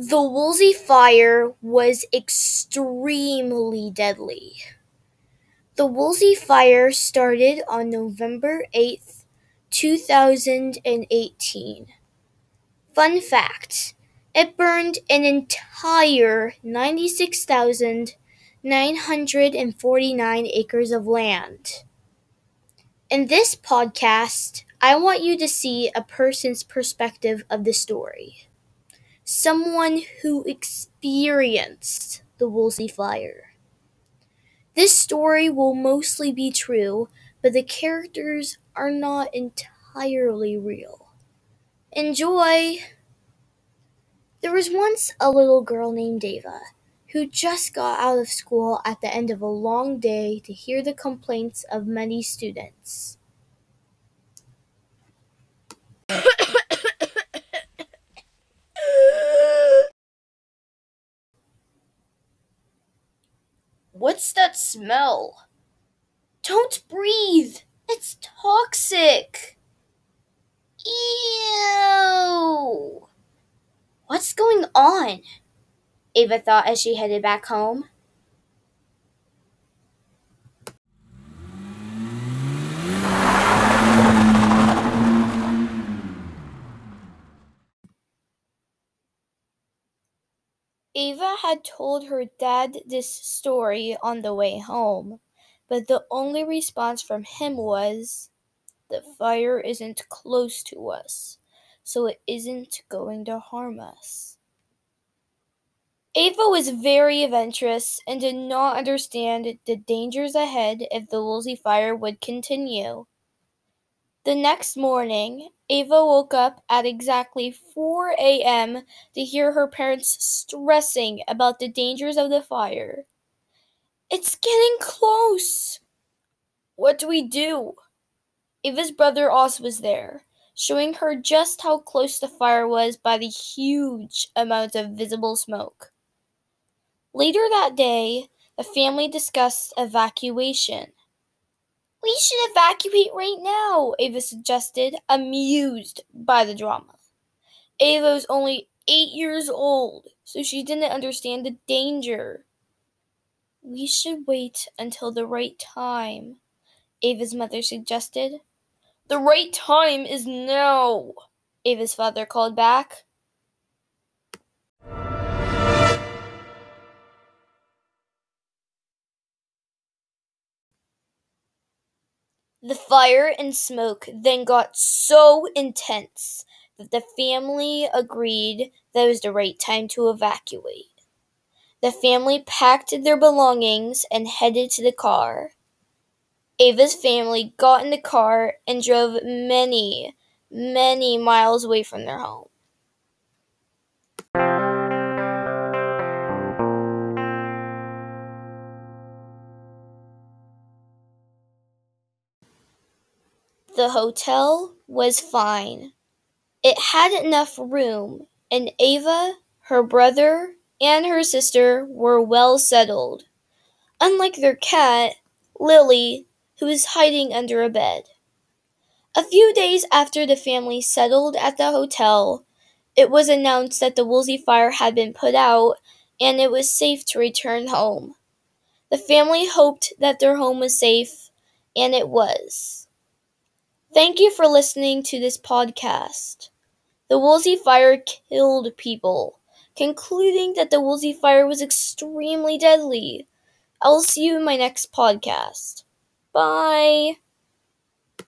The Woolsey Fire was extremely deadly. The Woolsey Fire started on November 8th, 2018. Fun fact, it burned an entire 96,949 acres of land. In this podcast, I want you to see a person's perspective of the story. Someone who experienced the Woolsey Fire. This story will mostly be true, but the characters are not entirely real. Enjoy! There was once a little girl named Dava who just got out of school at the end of a long day to hear the complaints of many students. What's that smell? Don't breathe! It's toxic! Ew! What's going on? Ava thought as she headed back home. Ava had told her dad this story on the way home, but the only response from him was, "The fire isn't close to us, so it isn't going to harm us." Ava was very adventurous and did not understand the dangers ahead if the Woolsey Fire would continue. The next morning, Ava woke up at exactly 4 a.m. to hear her parents stressing about the dangers of the fire. "It's getting close. What do we do?" Ava's brother Oz was there, showing her just how close the fire was by the huge amount of visible smoke. Later that day, the family discussed evacuation. "We should evacuate right now," Ava suggested, amused by the drama. Ava was only 8 years old, so she didn't understand the danger. "We should wait until the right time," Ava's mother suggested. "The right time is now," Ava's father called back. The fire and smoke then got so intense that the family agreed that it was the right time to evacuate. The family packed their belongings and headed to the car. Ava's family got in the car and drove many, many miles away from their home. The hotel was fine. It had enough room, and Ava, her brother, and her sister were well settled, unlike their cat, Lily, who was hiding under a bed. A few days after the family settled at the hotel, it was announced that the Woolsey Fire had been put out and it was safe to return home. The family hoped that their home was safe, and it was. Thank you for listening to this podcast. The Woolsey Fire killed people, concluding that the Woolsey Fire was extremely deadly. I'll see you in my next podcast. Bye!